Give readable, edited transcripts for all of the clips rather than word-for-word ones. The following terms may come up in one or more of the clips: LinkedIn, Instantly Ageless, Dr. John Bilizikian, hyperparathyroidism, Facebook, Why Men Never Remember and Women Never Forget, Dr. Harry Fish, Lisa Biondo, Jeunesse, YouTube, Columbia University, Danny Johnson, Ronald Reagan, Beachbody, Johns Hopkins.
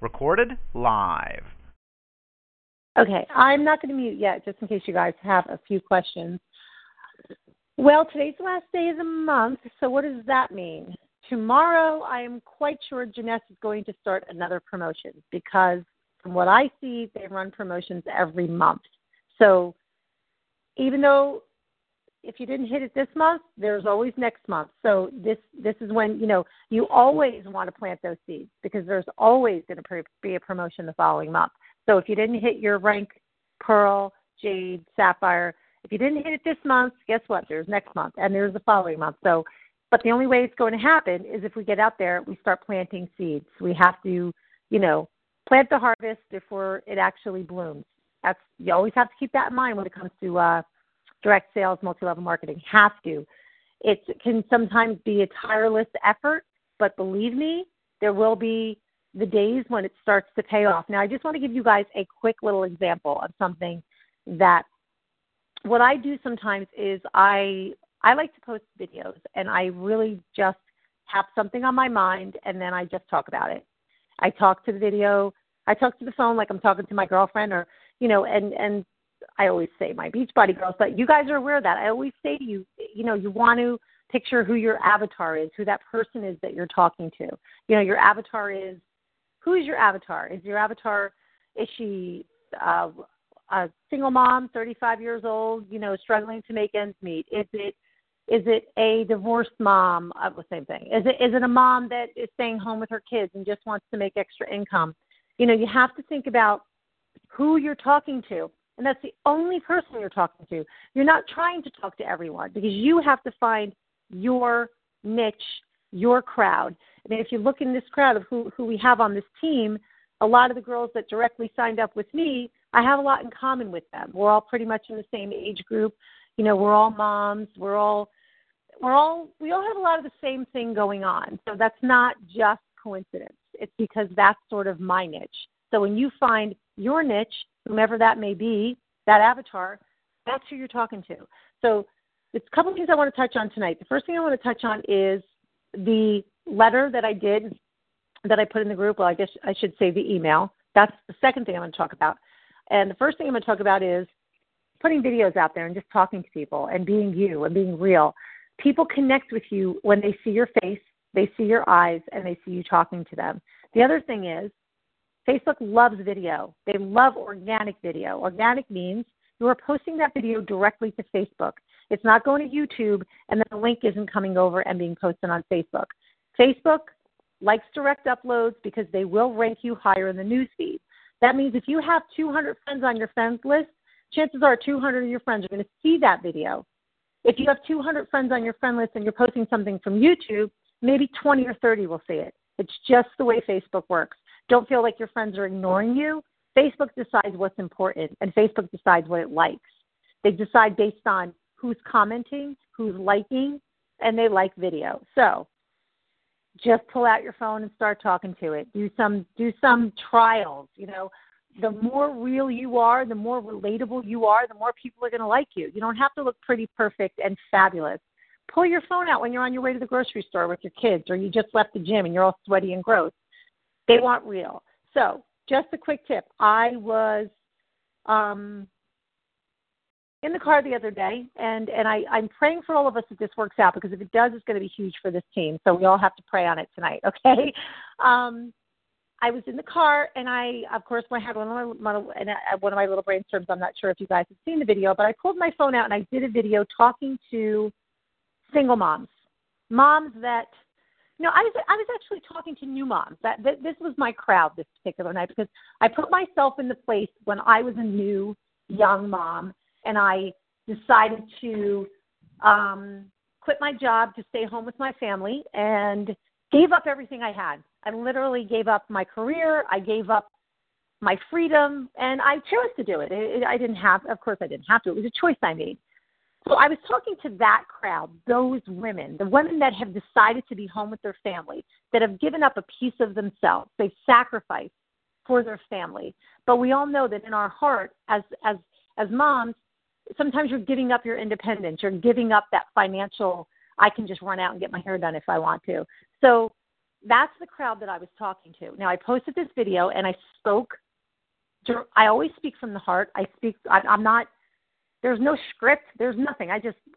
Recorded live. Okay, I'm not going to mute yet, just in case you guys have a few questions. Well, today's the last day of the month, so what does that mean? Tomorrow, I am quite sure Jeunesse is going to start another promotion, because from what I see, they run promotions every month. So even though if you didn't hit it this month, there's always next month. So this is when, you always want to plant those seeds, because there's always going to be a promotion the following month. So if you didn't hit your rank, pearl, jade, sapphire, if you didn't hit it this month, guess what? There's next month and there's the following month. So, but the only way it's going to happen is if we get out there, we start planting seeds. We have to, plant the harvest before it actually blooms. That's, you always have to keep that in mind when it comes to, direct sales, multi-level marketing. Have to. It can sometimes be a tireless effort, but believe me, there will be the days when it starts to pay off. Now, I just want to give you guys a quick little example of something that what I do sometimes is I like to post videos, and I really just have something on my mind, and then I just talk about it. I talk to the video. I talk to the phone like I'm talking to my girlfriend, or, and I always say my Beachbody girls, but you guys are aware of that. I always say to you, you want to picture who your avatar is, who that person is that you're talking to. Your avatar is, who is your avatar? Is your avatar, is she a single mom, 35 years old, struggling to make ends meet? Is it a divorced mom? Same thing. Is it a mom that is staying home with her kids and just wants to make extra income? You have to think about who you're talking to. And that's the only person you're talking to. You're not trying to talk to everyone, because you have to find your niche, your crowd. I mean, if you look in this crowd of who we have on this team, a lot of the girls that directly signed up with me, I have a lot in common with them. We're all pretty much in the same age group. We're all moms. We all have a lot of the same thing going on. So that's not just coincidence. It's because that's sort of my niche. So when you find your niche, whomever that may be, that avatar, that's who you're talking to. So there's a couple of things I want to touch on tonight. The first thing I want to touch on is the letter that I did, that I put in the group. Well, I guess I should say the email. That's the second thing I'm going to talk about. And the first thing I'm going to talk about is putting videos out there and just talking to people and being you and being real. People connect with you when they see your face, they see your eyes, and they see you talking to them. The other thing is, Facebook loves video. They love organic video. Organic means you are posting that video directly to Facebook. It's not going to YouTube, and then the link isn't coming over and being posted on Facebook. Facebook likes direct uploads because they will rank you higher in the newsfeed. That means if you have 200 friends on your friends list, chances are 200 of your friends are going to see that video. If you have 200 friends on your friend list and you're posting something from YouTube, maybe 20 or 30 will see it. It's just the way Facebook works. Don't feel like your friends are ignoring you. Facebook decides what's important, and Facebook decides what it likes. They decide based on who's commenting, who's liking, and they like video. So just pull out your phone and start talking to it. Do some trials. The more real you are, the more relatable you are, the more people are going to like you. You don't have to look pretty, perfect, and fabulous. Pull your phone out when you're on your way to the grocery store with your kids, or you just left the gym and you're all sweaty and gross. They want real. So just a quick tip. I was in the car the other day, and I'm praying for all of us that this works out, because if it does, it's going to be huge for this team. So we all have to pray on it tonight, okay? I was in the car, and I, of course, I had one of my little brainstorms. I'm not sure if you guys have seen the video, but I pulled my phone out, and I did a video talking to single moms, moms that – I was actually talking to new moms. This was my crowd this particular night, because I put myself in the place when I was a new, young mom, and I decided to quit my job to stay home with my family and gave up everything I had. I literally gave up my career. I gave up my freedom, and I chose to do it. I didn't have to. It was a choice I made. So I was talking to that crowd, those women, the women that have decided to be home with their family, that have given up a piece of themselves. They've sacrificed for their family. But we all know that in our heart, as moms, sometimes you're giving up your independence. You're giving up that financial, I can just run out and get my hair done if I want to. So that's the crowd that I was talking to. Now, I posted this video, and I spoke. I always speak from the heart. I'm not... There's no script. There's nothing.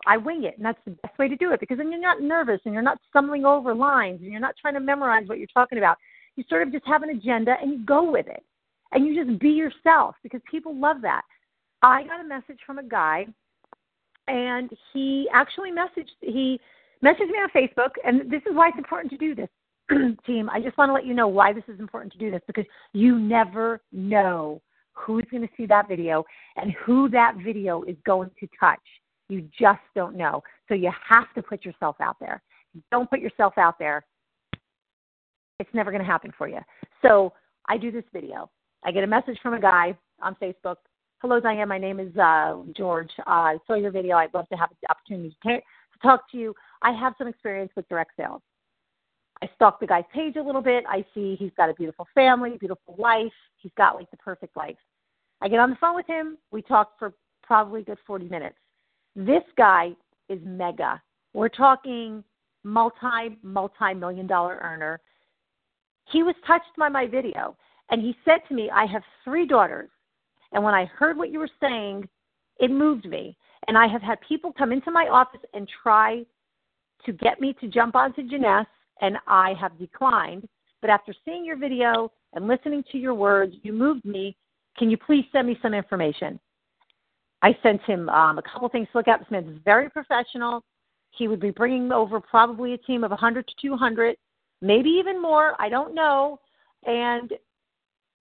I wing it, and that's the best way to do it, because then you're not nervous and you're not stumbling over lines and you're not trying to memorize what you're talking about. You sort of just have an agenda and you go with it, and you just be yourself, because people love that. I got a message from a guy, and he messaged me on Facebook, and this is why it's important to do this, team. I just want to let you know why this is important to do this, because you never know who's going to see that video and who that video is going to touch. You just don't know. So you have to put yourself out there. If you don't put yourself out there, it's never going to happen for you. So I do this video. I get a message from a guy on Facebook. Hello, Diane. My name is George. I saw your video. I'd love to have the opportunity to talk to you. I have some experience with direct sales. I stalk the guy's page a little bit. I see he's got a beautiful family, beautiful life. He's got, like, the perfect life. I get on the phone with him. We talk for probably a good 40 minutes. This guy is mega. We're talking multi-million-dollar earner. He was touched by my video, and he said to me, I have 3 daughters, and when I heard what you were saying, it moved me, and I have had people come into my office and try to get me to jump onto Jeunesse, and I have declined. But after seeing your video and listening to your words, you moved me. Can you please send me some information? I sent him a couple things to look at. This man's very professional. He would be bringing over probably a team of 100 to 200, maybe even more. I don't know. And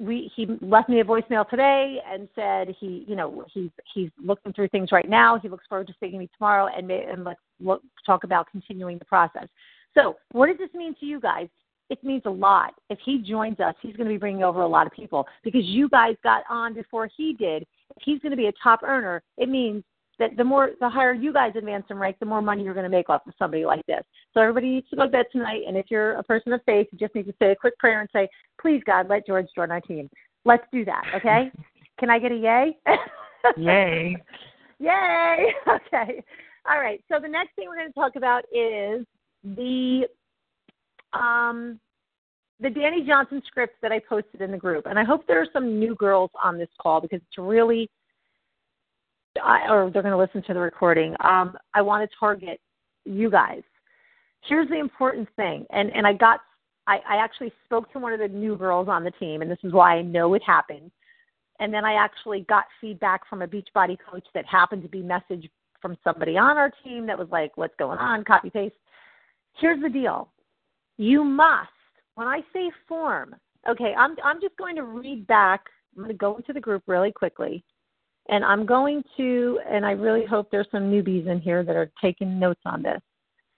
he left me a voicemail today and said he's looking through things right now. He looks forward to speaking to me tomorrow, and let's talk about continuing the process. So what does this mean to you guys? It means a lot. If he joins us, he's going to be bringing over a lot of people, because you guys got on before he did. If he's going to be a top earner, it means that the higher you guys advance and rank, the more money you're going to make off of somebody like this. So everybody needs to go to bed tonight, and if you're a person of faith, you just need to say a quick prayer and say, please, God, let George join our team. Let's do that, okay? Can I get a yay? Yay. Yay. Okay. All right. So the next thing we're going to talk about is the Danny Johnson script that I posted in the group. And I hope there are some new girls on this call, because it's really, or they're going to listen to the recording. I want to target you guys. Here's the important thing. And I actually spoke to one of the new girls on the team, and this is why I know it happened. And then I actually got feedback from a Beachbody coach that happened to be messaged from somebody on our team that was like, what's going on? Copy paste. Here's the deal. You must, when I say form, okay, I'm just going to read back. I'm going to go into the group really quickly, and I'm going to, and I really hope there's some newbies in here that are taking notes on this.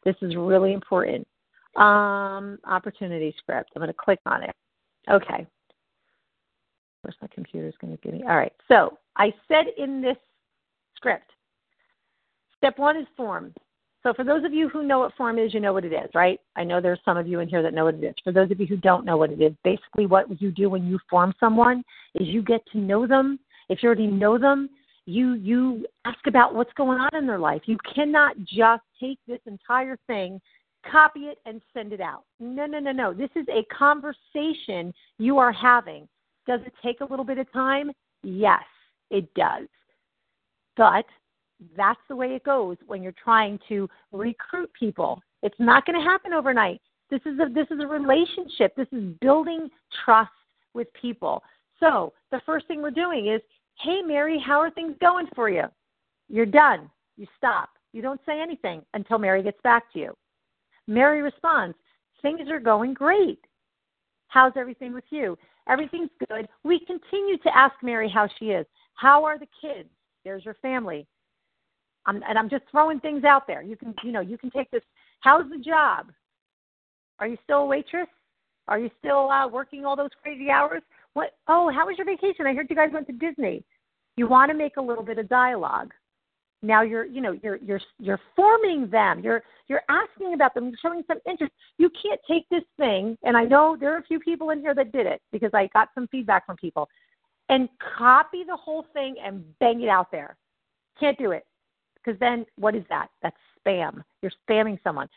This is really important. Opportunity script. I'm going to click on it. Okay. Of course, my computer is going to give me. All right. So I said in this script, step 1 is form. So for those of you who know what form is, you know what it is, right? I know there's some of you in here that know what it is. For those of you who don't know what it is, basically what you do when you form someone is you get to know them. If you already know them, you ask about what's going on in their life. You cannot just take this entire thing, copy it, and send it out. No. This is a conversation you are having. Does it take a little bit of time? Yes, it does. But that's the way it goes when you're trying to recruit people. It's not going to happen overnight. This is a relationship. This is building trust with people. So the first thing we're doing is, hey, Mary, how are things going for you? You're done. You stop. You don't say anything until Mary gets back to you. Mary responds, things are going great. How's everything with you? Everything's good. We continue to ask Mary how she is. How are the kids? There's your family. And I'm just throwing things out there. You can take this. How's the job? Are you still a waitress? Are you still working all those crazy hours? What? Oh, how was your vacation? I heard you guys went to Disney. You want to make a little bit of dialogue. Now you're forming them. You're asking about them. You're showing some interest. You can't take this thing. And I know there are a few people in here that did it because I got some feedback from people. And copy the whole thing and bang it out there. Can't do it. Because then what is that? That's spam. You're spamming someone.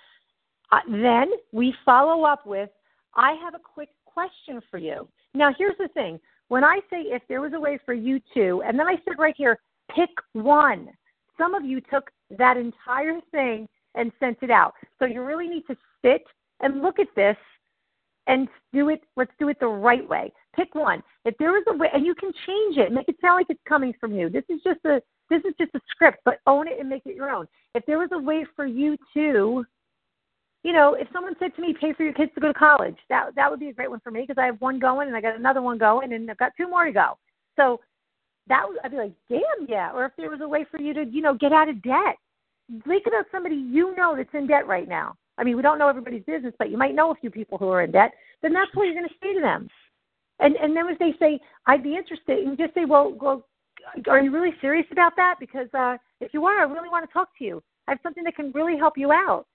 Then we follow up with, I have a quick question for you. Now, here's the thing. When I say if there was a way for you to, and then I said right here, pick one. Some of you took that entire thing and sent it out. So you really need to sit and look at this and do it. Let's do it the right way. Pick one. If there was a way, and you can change it, make it sound like it's coming from you. This is just a script, but own it and make it your own. If there was a way for you to, if someone said to me, pay for your kids to go to college, that would be a great one for me because I have one going and I got another one going and I've got two more to go. So I'd be like, damn, yeah. Or if there was a way for you to, get out of debt. Think about somebody that's in debt right now. I mean, we don't know everybody's business, but you might know a few people who are in debt. Then that's what you're going to say to them. And then if they say, I'd be interested, and just say, well, are you really serious about that? Because if you are, I really want to talk to you. I have something that can really help you out.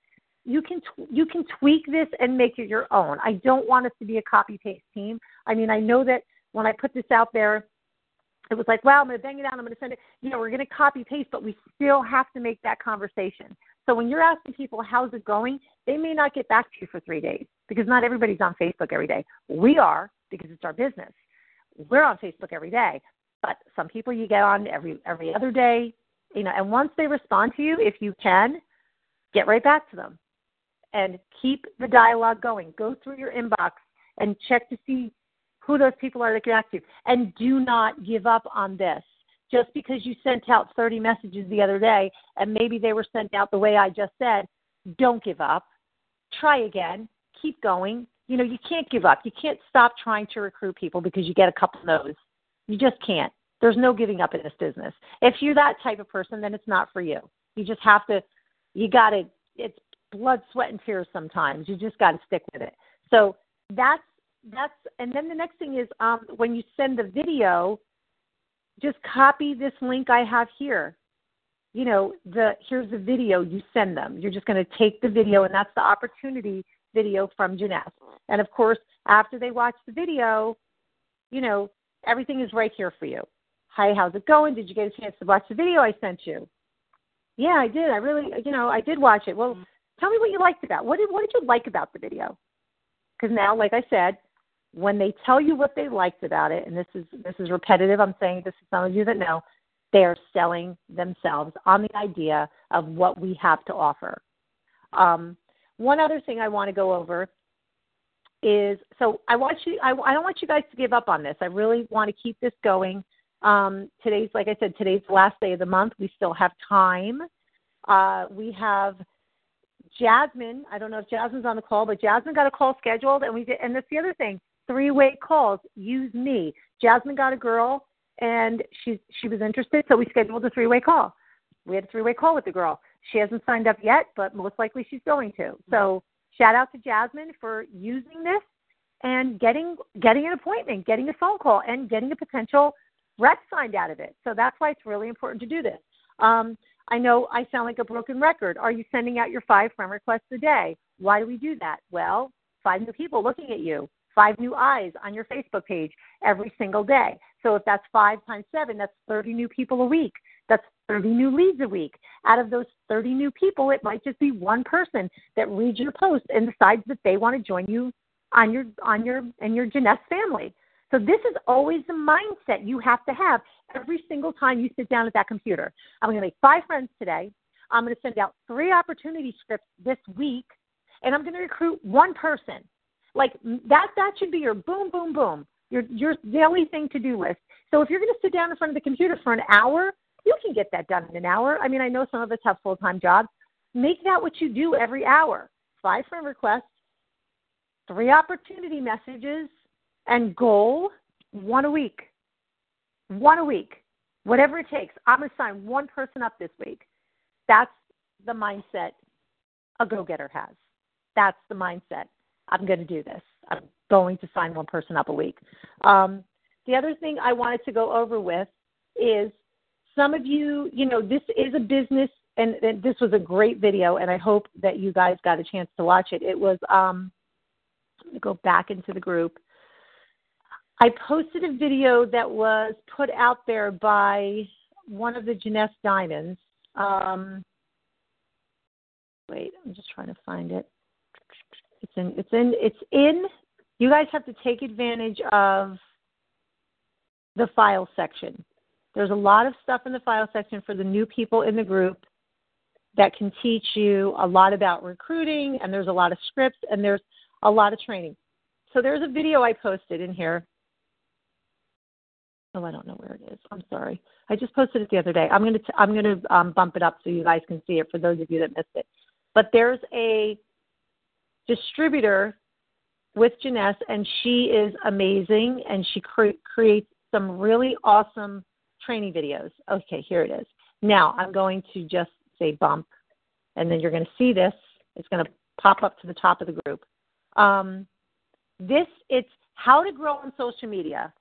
You can tweak this and make it your own. I don't want us to be a copy-paste team. I mean, I know that when I put this out there, it was like, wow, I'm going to bang it out. I'm going to send it. We're going to copy-paste, but we still have to make that conversation. So when you're asking people, how's it going, they may not get back to you for 3 days because not everybody's on Facebook every day. We are because it's our business. We're on Facebook every day. But some people you get on every other day, and once they respond to you, if you can, get right back to them and keep the dialogue going. Go through your inbox and check to see who those people are that get back to you. And do not give up on this. Just because you sent out 30 messages the other day and maybe they were sent out the way I just said, don't give up. Try again. Keep going. You can't give up. You can't stop trying to recruit people because you get a couple no's. You just can't. There's no giving up in this business. If you're that type of person, then it's not for you. You just have to, it's blood, sweat, and tears sometimes. You just got to stick with it. So that's, and then the next thing is when you send the video, just copy this link I have here. Here's the video you send them. You're just going to take the video, and that's the opportunity video from Jeunesse. And, of course, after they watch the video, everything is right here for you. Hi, how's it going? Did you get a chance to watch the video I sent you? Yeah, I did. I really, I did watch it. Well, tell me what you liked about it. What did you like about the video? Because now, like I said, when they tell you what they liked about it, and this is repetitive, I'm saying this to some of you that know, they are selling themselves on the idea of what we have to offer. One other thing I want to go over is, so I don't want you guys to give up on this. I really want to keep this going. Today's the last day of the month. We still have time. We have Jasmine. I don't know if Jasmine's on the call, but Jasmine got a call scheduled, and we did. And that's the other thing: 3-way calls. Use me. Jasmine got a girl, and she was interested, so we scheduled a 3-way call. We had a 3-way call with the girl. She hasn't signed up yet, but most likely she's going to. So. Shout out to Jasmine for using this and getting an appointment, getting a phone call, and getting a potential rep signed out of it. So that's why it's really important to do this. I know I sound like a broken record. Are you sending out your 5 friend requests a day? Why do we do that? Well, 5 new people looking at you, 5 new eyes on your Facebook page every single day. So if that's 5 times 7, that's 30 new people a week. That's 30 new leads a week. Out of those 30 new people, it might just be one person that reads your post and decides that they want to join you in your Jeunesse family. So this is always the mindset you have to have every single time you sit down at that computer. I'm going to make 5 friends today. I'm going to send out 3 opportunity scripts this week, and I'm going to recruit 1 person. Like that should be your boom, boom, boom, your daily thing to do list. So if you're going to sit down in front of the computer for an hour, you can get that done in an hour. I mean, I know some of us have full-time jobs. Make that what you do every hour. 5 friend requests, 3 opportunity messages, and goal, 1 a week. 1 a week. Whatever it takes. I'm going to sign 1 person up this week. That's the mindset a go-getter has. That's the mindset. I'm going to do this. I'm going to sign one person up a week. The other thing I wanted to go over with is some of you, you know, this is a business, and this was a great video, and I hope that you guys got a chance to watch it. It was, I'm going to go back into the group. I posted a video that was put out there by one of the Jeunesse Diamonds. Wait, I'm just trying to find it. It's in, you guys have to take advantage of the file section. There's a lot of stuff in the file section for the new people in the group that can teach you a lot about recruiting, and there's a lot of scripts, and there's a lot of training. So there's a video I posted in here. Oh, I don't know where it is. I'm sorry. I just posted it the other day. I'm going to bump it up so you guys can see it for those of you that missed it. But there's a distributor with Jeunesse, and she is amazing, and she creates some really awesome training videos. Okay, here it is. Now I'm going to just say bump, and then you're going to see this. It's going to pop up to the top of the group. It's how to grow on social media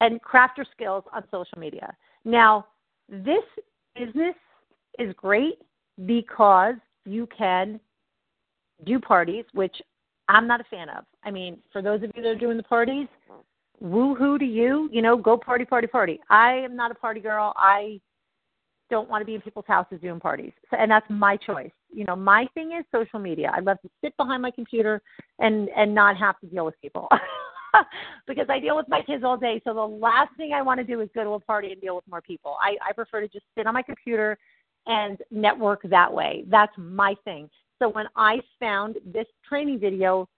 and craft your skills on social media. Now, this business is great because you can do parties, which I'm not a fan of. I mean, for those of you that are doing the parties, woo-hoo to you, you know, go party, party, party. I am not a party girl. I don't want to be in people's houses doing parties. So, and that's my choice. You know, my thing is social media. I love to sit behind my computer and not have to deal with people because I deal with my kids all day. So the last thing I want to do is go to a party and deal with more people. I prefer to just sit on my computer and network that way. That's my thing. So when I found this training video,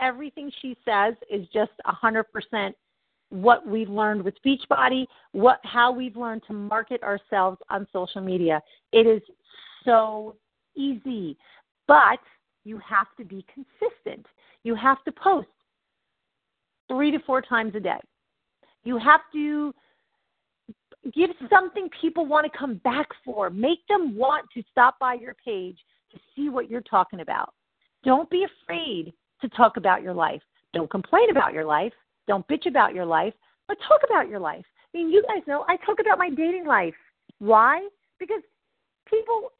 everything she says is just 100% what we've learned with Beachbody, how we've learned to market ourselves on social media. It is so easy, but you have to be consistent. You have to post 3 to 4 times a day. You have to give something people want to come back for. Make them want to stop by your page to see what you're talking about. Don't be afraid to talk about your life. Don't complain about your life. Don't bitch about your life, but talk about your life. I mean, you guys know I talk about my dating life. Why? Because people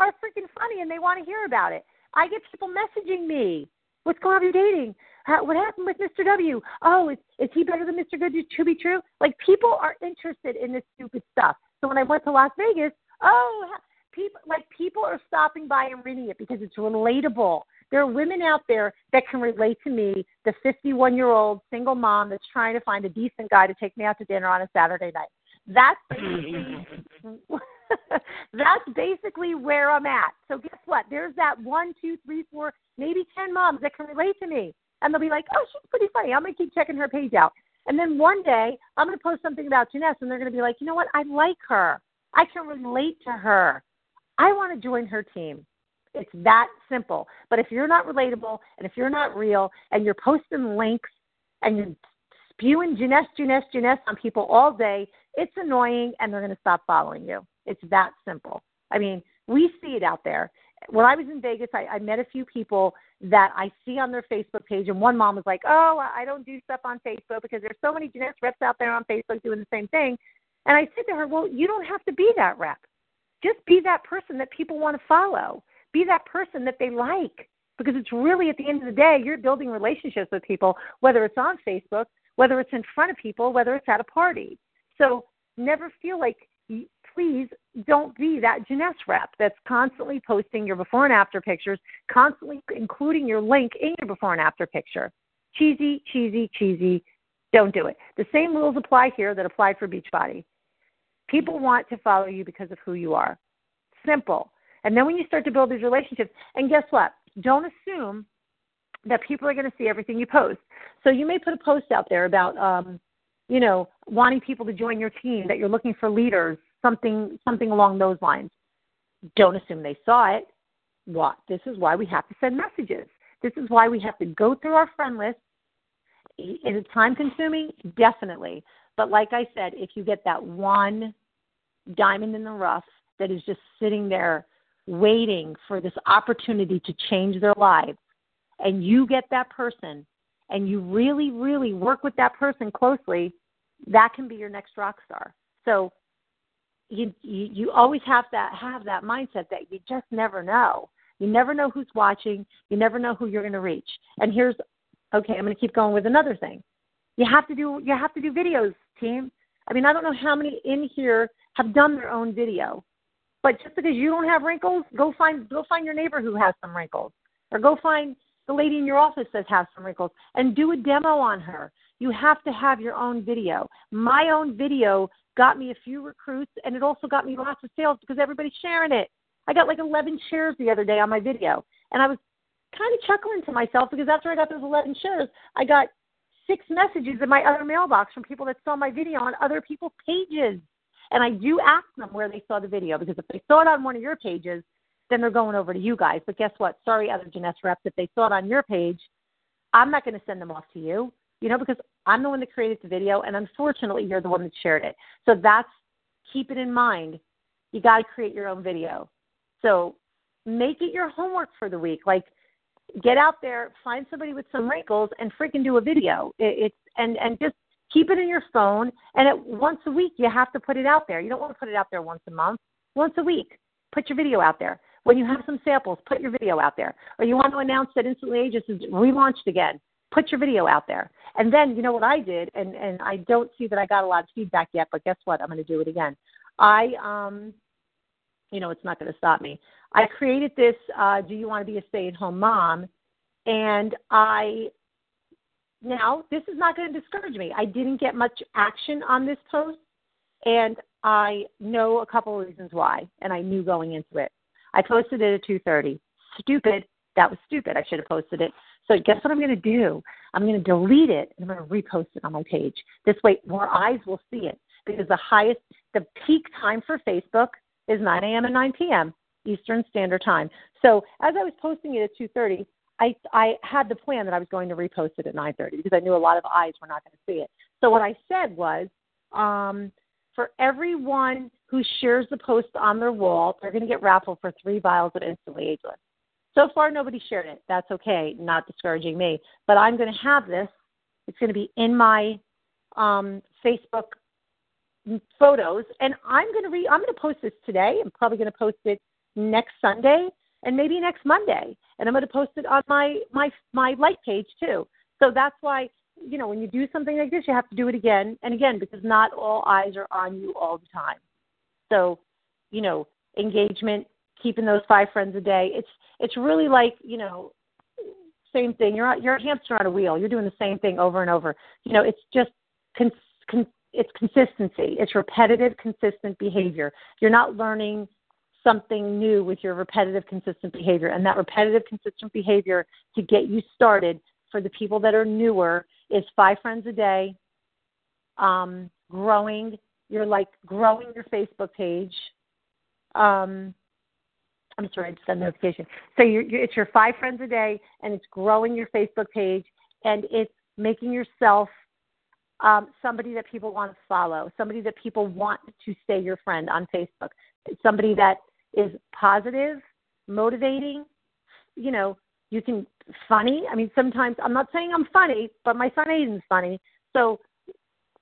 are freaking funny and they want to hear about it. I get people messaging me. What's going on with your dating? What happened with Mr. W? Oh, is he better than Mr. Good to be true? Like, people are interested in this stupid stuff. So when I went to Las Vegas, people are stopping by and reading it because it's relatable. There are women out there that can relate to me, the 51-year-old single mom that's trying to find a decent guy to take me out to dinner on a Saturday night. That's basically where I'm at. So guess what? There's that 1, 2, 3, 4, maybe 10 moms that can relate to me. And they'll be like, oh, she's pretty funny. I'm going to keep checking her page out. And then one day I'm going to post something about Jeunesse, and they're going to be like, you know what? I like her. I can relate to her. I want to join her team. It's that simple. But if you're not relatable and if you're not real and you're posting links and you're spewing Jeunesse on people all day, it's annoying and they're going to stop following you. It's that simple. I mean, we see it out there. When I was in Vegas, I met a few people that I see on their Facebook page, and one mom was like, oh, I don't do stuff on Facebook because there's so many Jeunesse reps out there on Facebook doing the same thing. And I said to her, well, you don't have to be that rep. Just be that person that people want to follow. Be that person that they like, because it's really, at the end of the day, you're building relationships with people, whether it's on Facebook, whether it's in front of people, whether it's at a party. So never feel like, please don't be that Jeunesse rep that's constantly posting your before and after pictures, constantly including your link in your before and after picture. Cheesy, cheesy, cheesy. Don't do it. The same rules apply here that applied for Beachbody. People want to follow you because of who you are. Simple. And then when you start to build these relationships, and guess what? Don't assume that people are going to see everything you post. So you may put a post out there about, you know, wanting people to join your team, that you're looking for leaders, something along those lines. Don't assume they saw it. What? This is why we have to send messages. This is why we have to go through our friend list. Is it time consuming? Definitely. But like I said, if you get that one diamond in the rough that is just sitting there waiting for this opportunity to change their lives, and you get that person and you really, really work with that person closely, that can be your next rock star. So you always have that mindset that you just never know. You never know who's watching. You never know who you're going to reach. And I'm going to keep going with another thing. You have to do videos, team. I mean, I don't know how many in here have done their own video, but just because you don't have wrinkles, go find your neighbor who has some wrinkles, or go find the lady in your office that has some wrinkles and do a demo on her. You have to have your own video. My own video got me a few recruits, and it also got me lots of sales because everybody's sharing it. I got like 11 shares the other day on my video, and I was kind of chuckling to myself because after I got those 11 shares, I got 6 messages in my other mailbox from people that saw my video on other people's pages. And I do ask them where they saw the video, because if they saw it on one of your pages, then they're going over to you guys. But guess what? Sorry, other Jeunesse reps, if they saw it on your page, I'm not going to send them off to you, because I'm the one that created the video, and unfortunately, you're the one that shared it. So keep it in mind. You got to create your own video. So make it your homework for the week. Like, get out there, find somebody with some wrinkles, and freaking do a video. And just keep it in your phone. And once a week, you have to put it out there. You don't want to put it out there once a month. Once a week, put your video out there. When you have some samples, put your video out there. Or you want to announce that Instantly Ageless is relaunched again, put your video out there. And then, you know what I did? And I don't see that I got a lot of feedback yet, but guess what? I'm going to do it again. It's not going to stop me. I created this, do you want to be a stay-at-home mom? And now this is not going to discourage me. I didn't get much action on this post, and I know a couple of reasons why, and I knew going into it. I posted it at 2:30. Stupid. That was stupid. I should have posted it. So guess what I'm going to do? I'm going to delete it, and I'm going to repost it on my page. This way, more eyes will see it, because the peak time for Facebook is 9 a.m. and 9 p.m. Eastern Standard Time. So as I was posting it at 2:30, I had the plan that I was going to repost it at 9:30, because I knew a lot of eyes were not going to see it. So what I said was, for everyone who shares the post on their wall, they're going to get raffled for 3 vials of Instantly Ageless. So far, nobody shared it. That's okay, not discouraging me. But I'm going to have this. It's going to be in my Facebook photos, and I'm going to post this today. I'm probably going to post it next Sunday and maybe next Monday, and I'm going to post it on my like page too. So that's why, when you do something like this, you have to do it again and again, because not all eyes are on you all the time. So, engagement, keeping those 5 friends a day. It's really like, same thing. You're a hamster on a wheel. You're doing the same thing over and over. It's just it's consistency. It's repetitive, consistent behavior. You're not learning something new with your repetitive, consistent behavior. And that repetitive, consistent behavior to get you started for the people that are newer is 5 friends a day, growing your Facebook page. I'm sorry, I just got a notification. So it's your 5 friends a day, and it's growing your Facebook page, and it's making yourself somebody that people want to follow, somebody that people want to stay your friend on Facebook, somebody that is positive, motivating, funny. I mean, sometimes I'm not saying I'm funny, but my son Aiden's funny. So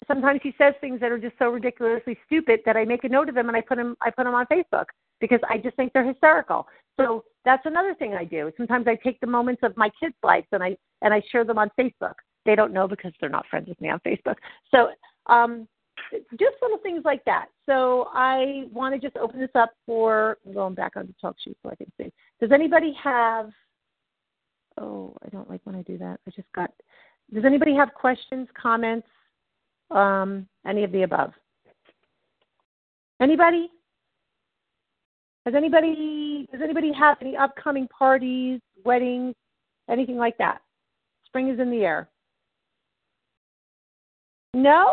sometimes he says things that are just so ridiculously stupid that I make a note of him and I put him on Facebook, because I just think they're hysterical. So that's another thing I do. Sometimes I take the moments of my kids' lives and I share them on Facebook. They don't know, because they're not friends with me on Facebook. So just little things like that. So I want to just open this up for – I'm going back on the talk sheet so I can see. Does anybody have – oh, I don't like when I do that. I just got – does anybody have questions, comments, any of the above? Anybody? Does anybody have any upcoming parties, weddings, anything like that? Spring is in the air. No?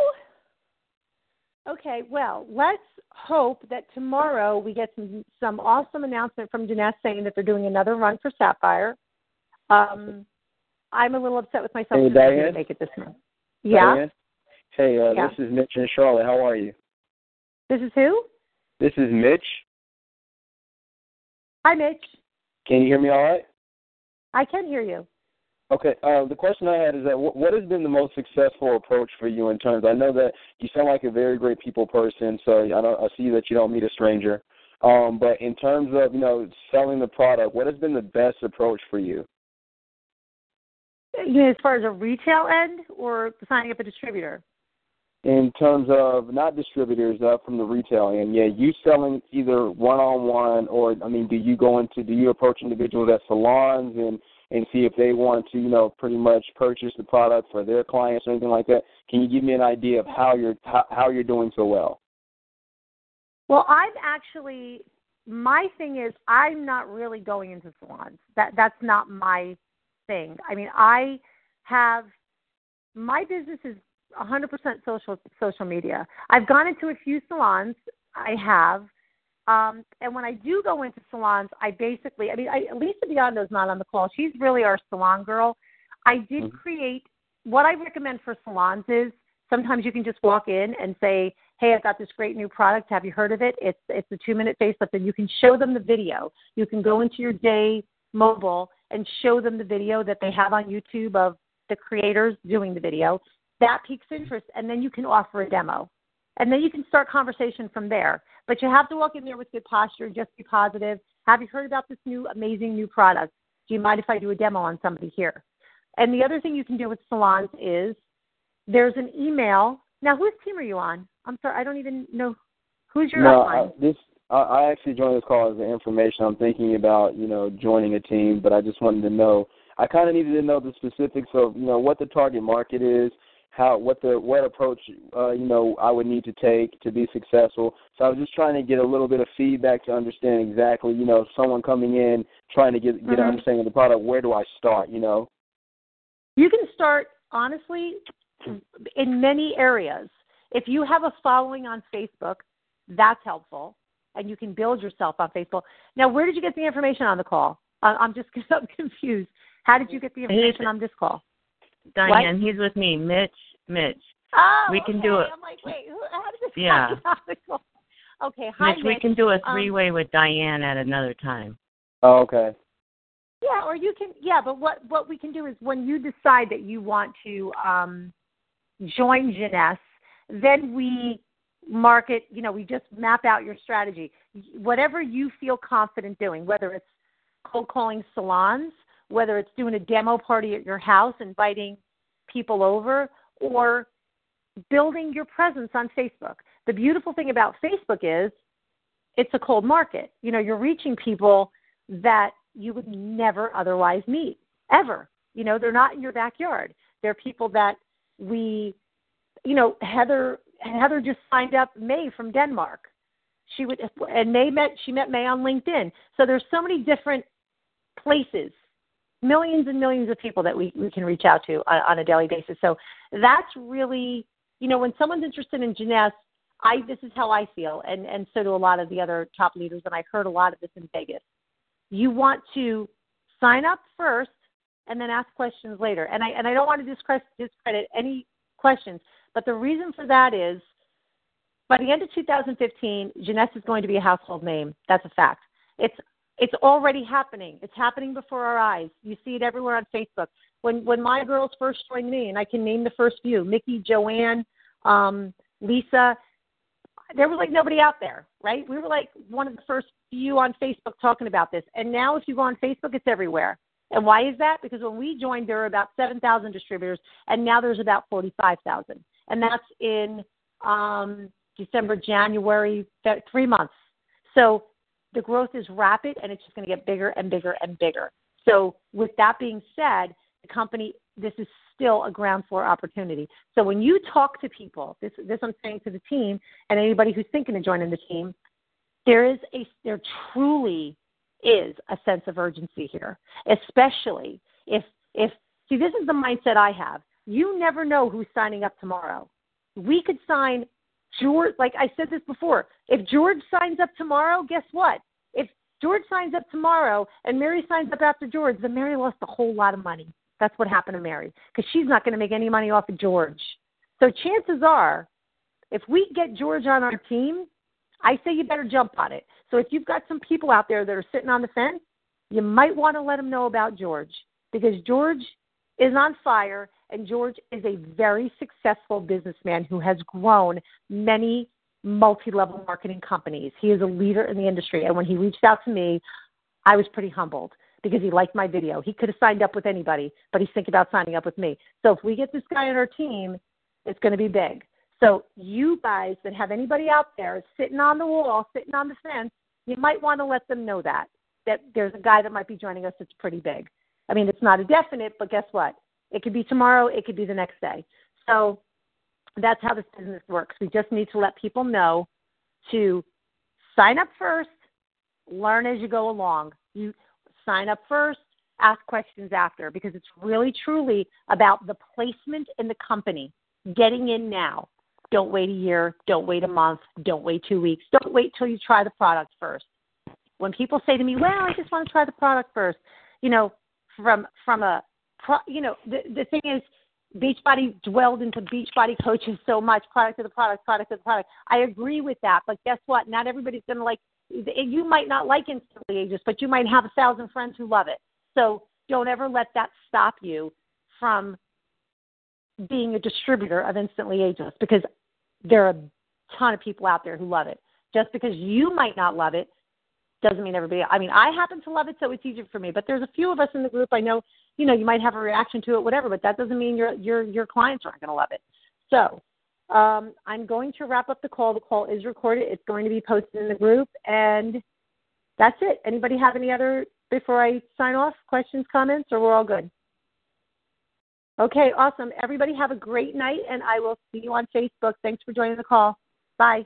Okay, well, let's hope that tomorrow we get some awesome announcement from Jeunesse saying that they're doing another run for Sapphire. I'm a little upset with myself. Hey, Diane? I didn't make it this month. Yeah? Diane? Hey, yeah. This is Mitch and Charlotte. How are you? This is who? This is Mitch. Hi, Mitch. Can you hear me all right? I can hear you. Okay. The question I had is that what has been the most successful approach for you in terms? I know that you sound like a very great people person, so I see that you don't meet a stranger. But in terms of, selling the product, what has been the best approach for you? As far as a retail end or signing up a distributor? In terms of not distributors, from the retail end, you selling either one-on-one or, do you approach individuals at salons and see if they want to, pretty much purchase the product for their clients or anything like that? Can you give me an idea of how you're doing so well? Well, my thing is I'm not really going into salons. That's not my thing. My business is 100% social media. I've gone into a few salons. I have. And when I do go into salons, Lisa Biondo is not on the call. She's really our salon girl. I did create, what I recommend for salons is sometimes you can just walk in and say, hey, I've got this great new product. Have you heard of it? It's a 2-minute facelift, and you can show them the video. You can go into your day mobile and show them the video that they have on YouTube of the creators doing the video. That piques interest, and then you can offer a demo. And then you can start conversation from there. But you have to walk in there with good posture, just be positive. Have you heard about this new amazing new product? Do you mind if I do a demo on somebody here? And the other thing you can do with salons is there's an email. Now, whose team are you on? I'm sorry, I don't even know. Who's your outline? I actually joined this call as an information. I'm thinking about, joining a team, but I just wanted to know. I kind of needed to know the specifics of, what the target market is, what approach, I would need to take to be successful. So I was just trying to get a little bit of feedback to understand exactly, someone coming in, trying to get an understanding of the product, where do I start, You can start, honestly, in many areas. If you have a following on Facebook, that's helpful, and you can build yourself on Facebook. Now, where did you get the information on the call? I'm confused. How did you get the information on this call? Diane, what? He's with me. Mitch. Oh, we can do it. I'm like, wait, how did this happen on the call? Okay, hi, Mitch. We can do a three-way with Diane at another time. Oh, okay. Yeah, or you can, but what we can do is when you decide that you want to join Jeunesse, then we market, we just map out your strategy. Whatever you feel confident doing, whether it's cold calling salons, whether it's doing a demo party at your house, inviting people over, or building your presence on Facebook. The beautiful thing about Facebook is it's a cold market. You're reaching people that you would never otherwise meet, ever. They're not in your backyard. They're people that we... Heather just signed up May from Denmark. She met May on LinkedIn. So there's so many different places, millions and millions of people that we can reach out to on a daily basis. So that's really, when someone's interested in Jeunesse, this is how I feel, and so do a lot of the other top leaders, and I heard a lot of this in Vegas. You want to sign up first and then ask questions later. And I don't want to discredit any questions. But the reason for that is by the end of 2015, Jeunesse is going to be a household name. That's a fact. It's already happening. It's happening before our eyes. You see it everywhere on Facebook. When my girls first joined me, and I can name the first few, Mickey, Joanne, Lisa, there was like nobody out there, right? We were like one of the first few on Facebook talking about this. And now if you go on Facebook, it's everywhere. And why is that? Because when we joined, there were about 7,000 distributors, and now there's about 45,000. And that's in December, January, 3 months. So the growth is rapid, and it's just going to get bigger and bigger and bigger. So with that being said, the company, this is still a ground floor opportunity. So when you talk to people, this I'm saying to the team and anybody who's thinking of joining the team, there truly is a sense of urgency here, especially if see, this is the mindset I have. You never know who's signing up tomorrow. We could sign George, like I said this before. If George signs up tomorrow, guess what? If George signs up tomorrow and Mary signs up after George, then Mary lost a whole lot of money. That's what happened to Mary, because she's not going to make any money off of George. So chances are, if we get George on our team, I say you better jump on it. So if you've got some people out there that are sitting on the fence, you might want to let them know about George, because George is on fire, and George is a very successful businessman who has grown many multi-level marketing companies. He is a leader in the industry, and when he reached out to me, I was pretty humbled because he liked my video. He could have signed up with anybody, but he's thinking about signing up with me. So if we get this guy on our team, it's going to be big. So you guys that have anybody out there sitting on the wall, sitting on the fence, you might want to let them know that there's a guy that might be joining us that's pretty big. I mean, it's not a definite, but guess what? It could be tomorrow. It could be the next day. So that's how this business works. We just need to let people know to sign up first, learn as you go along. You sign up first, ask questions after, because it's really, truly about the placement in the company, getting in now. Don't wait a year. Don't wait a month. Don't wait 2 weeks. Don't wait till you try the product first. When people say to me, well, I just want to try the product first, you know, the thing is, Beachbody dwelled into Beachbody coaches so much, product of the product. I agree with that, but guess what? Not everybody's going to like, you might not like Instantly Ageless, but you might have 1,000 friends who love it. So don't ever let that stop you from being a distributor of Instantly Ageless, because there are a ton of people out there who love it. Just because you might not love it doesn't mean everybody. I mean, I happen to love it, so it's easier for me. But there's a few of us in the group. I know, you know, you might have a reaction to it, whatever. But that doesn't mean your clients aren't going to love it. So I'm going to wrap up the call. The call is recorded. It's going to be posted in the group, and that's it. Anybody have any other before I sign off? Questions, comments, or we're all good? Okay, awesome. Everybody have a great night, and I will see you on Facebook. Thanks for joining the call. Bye.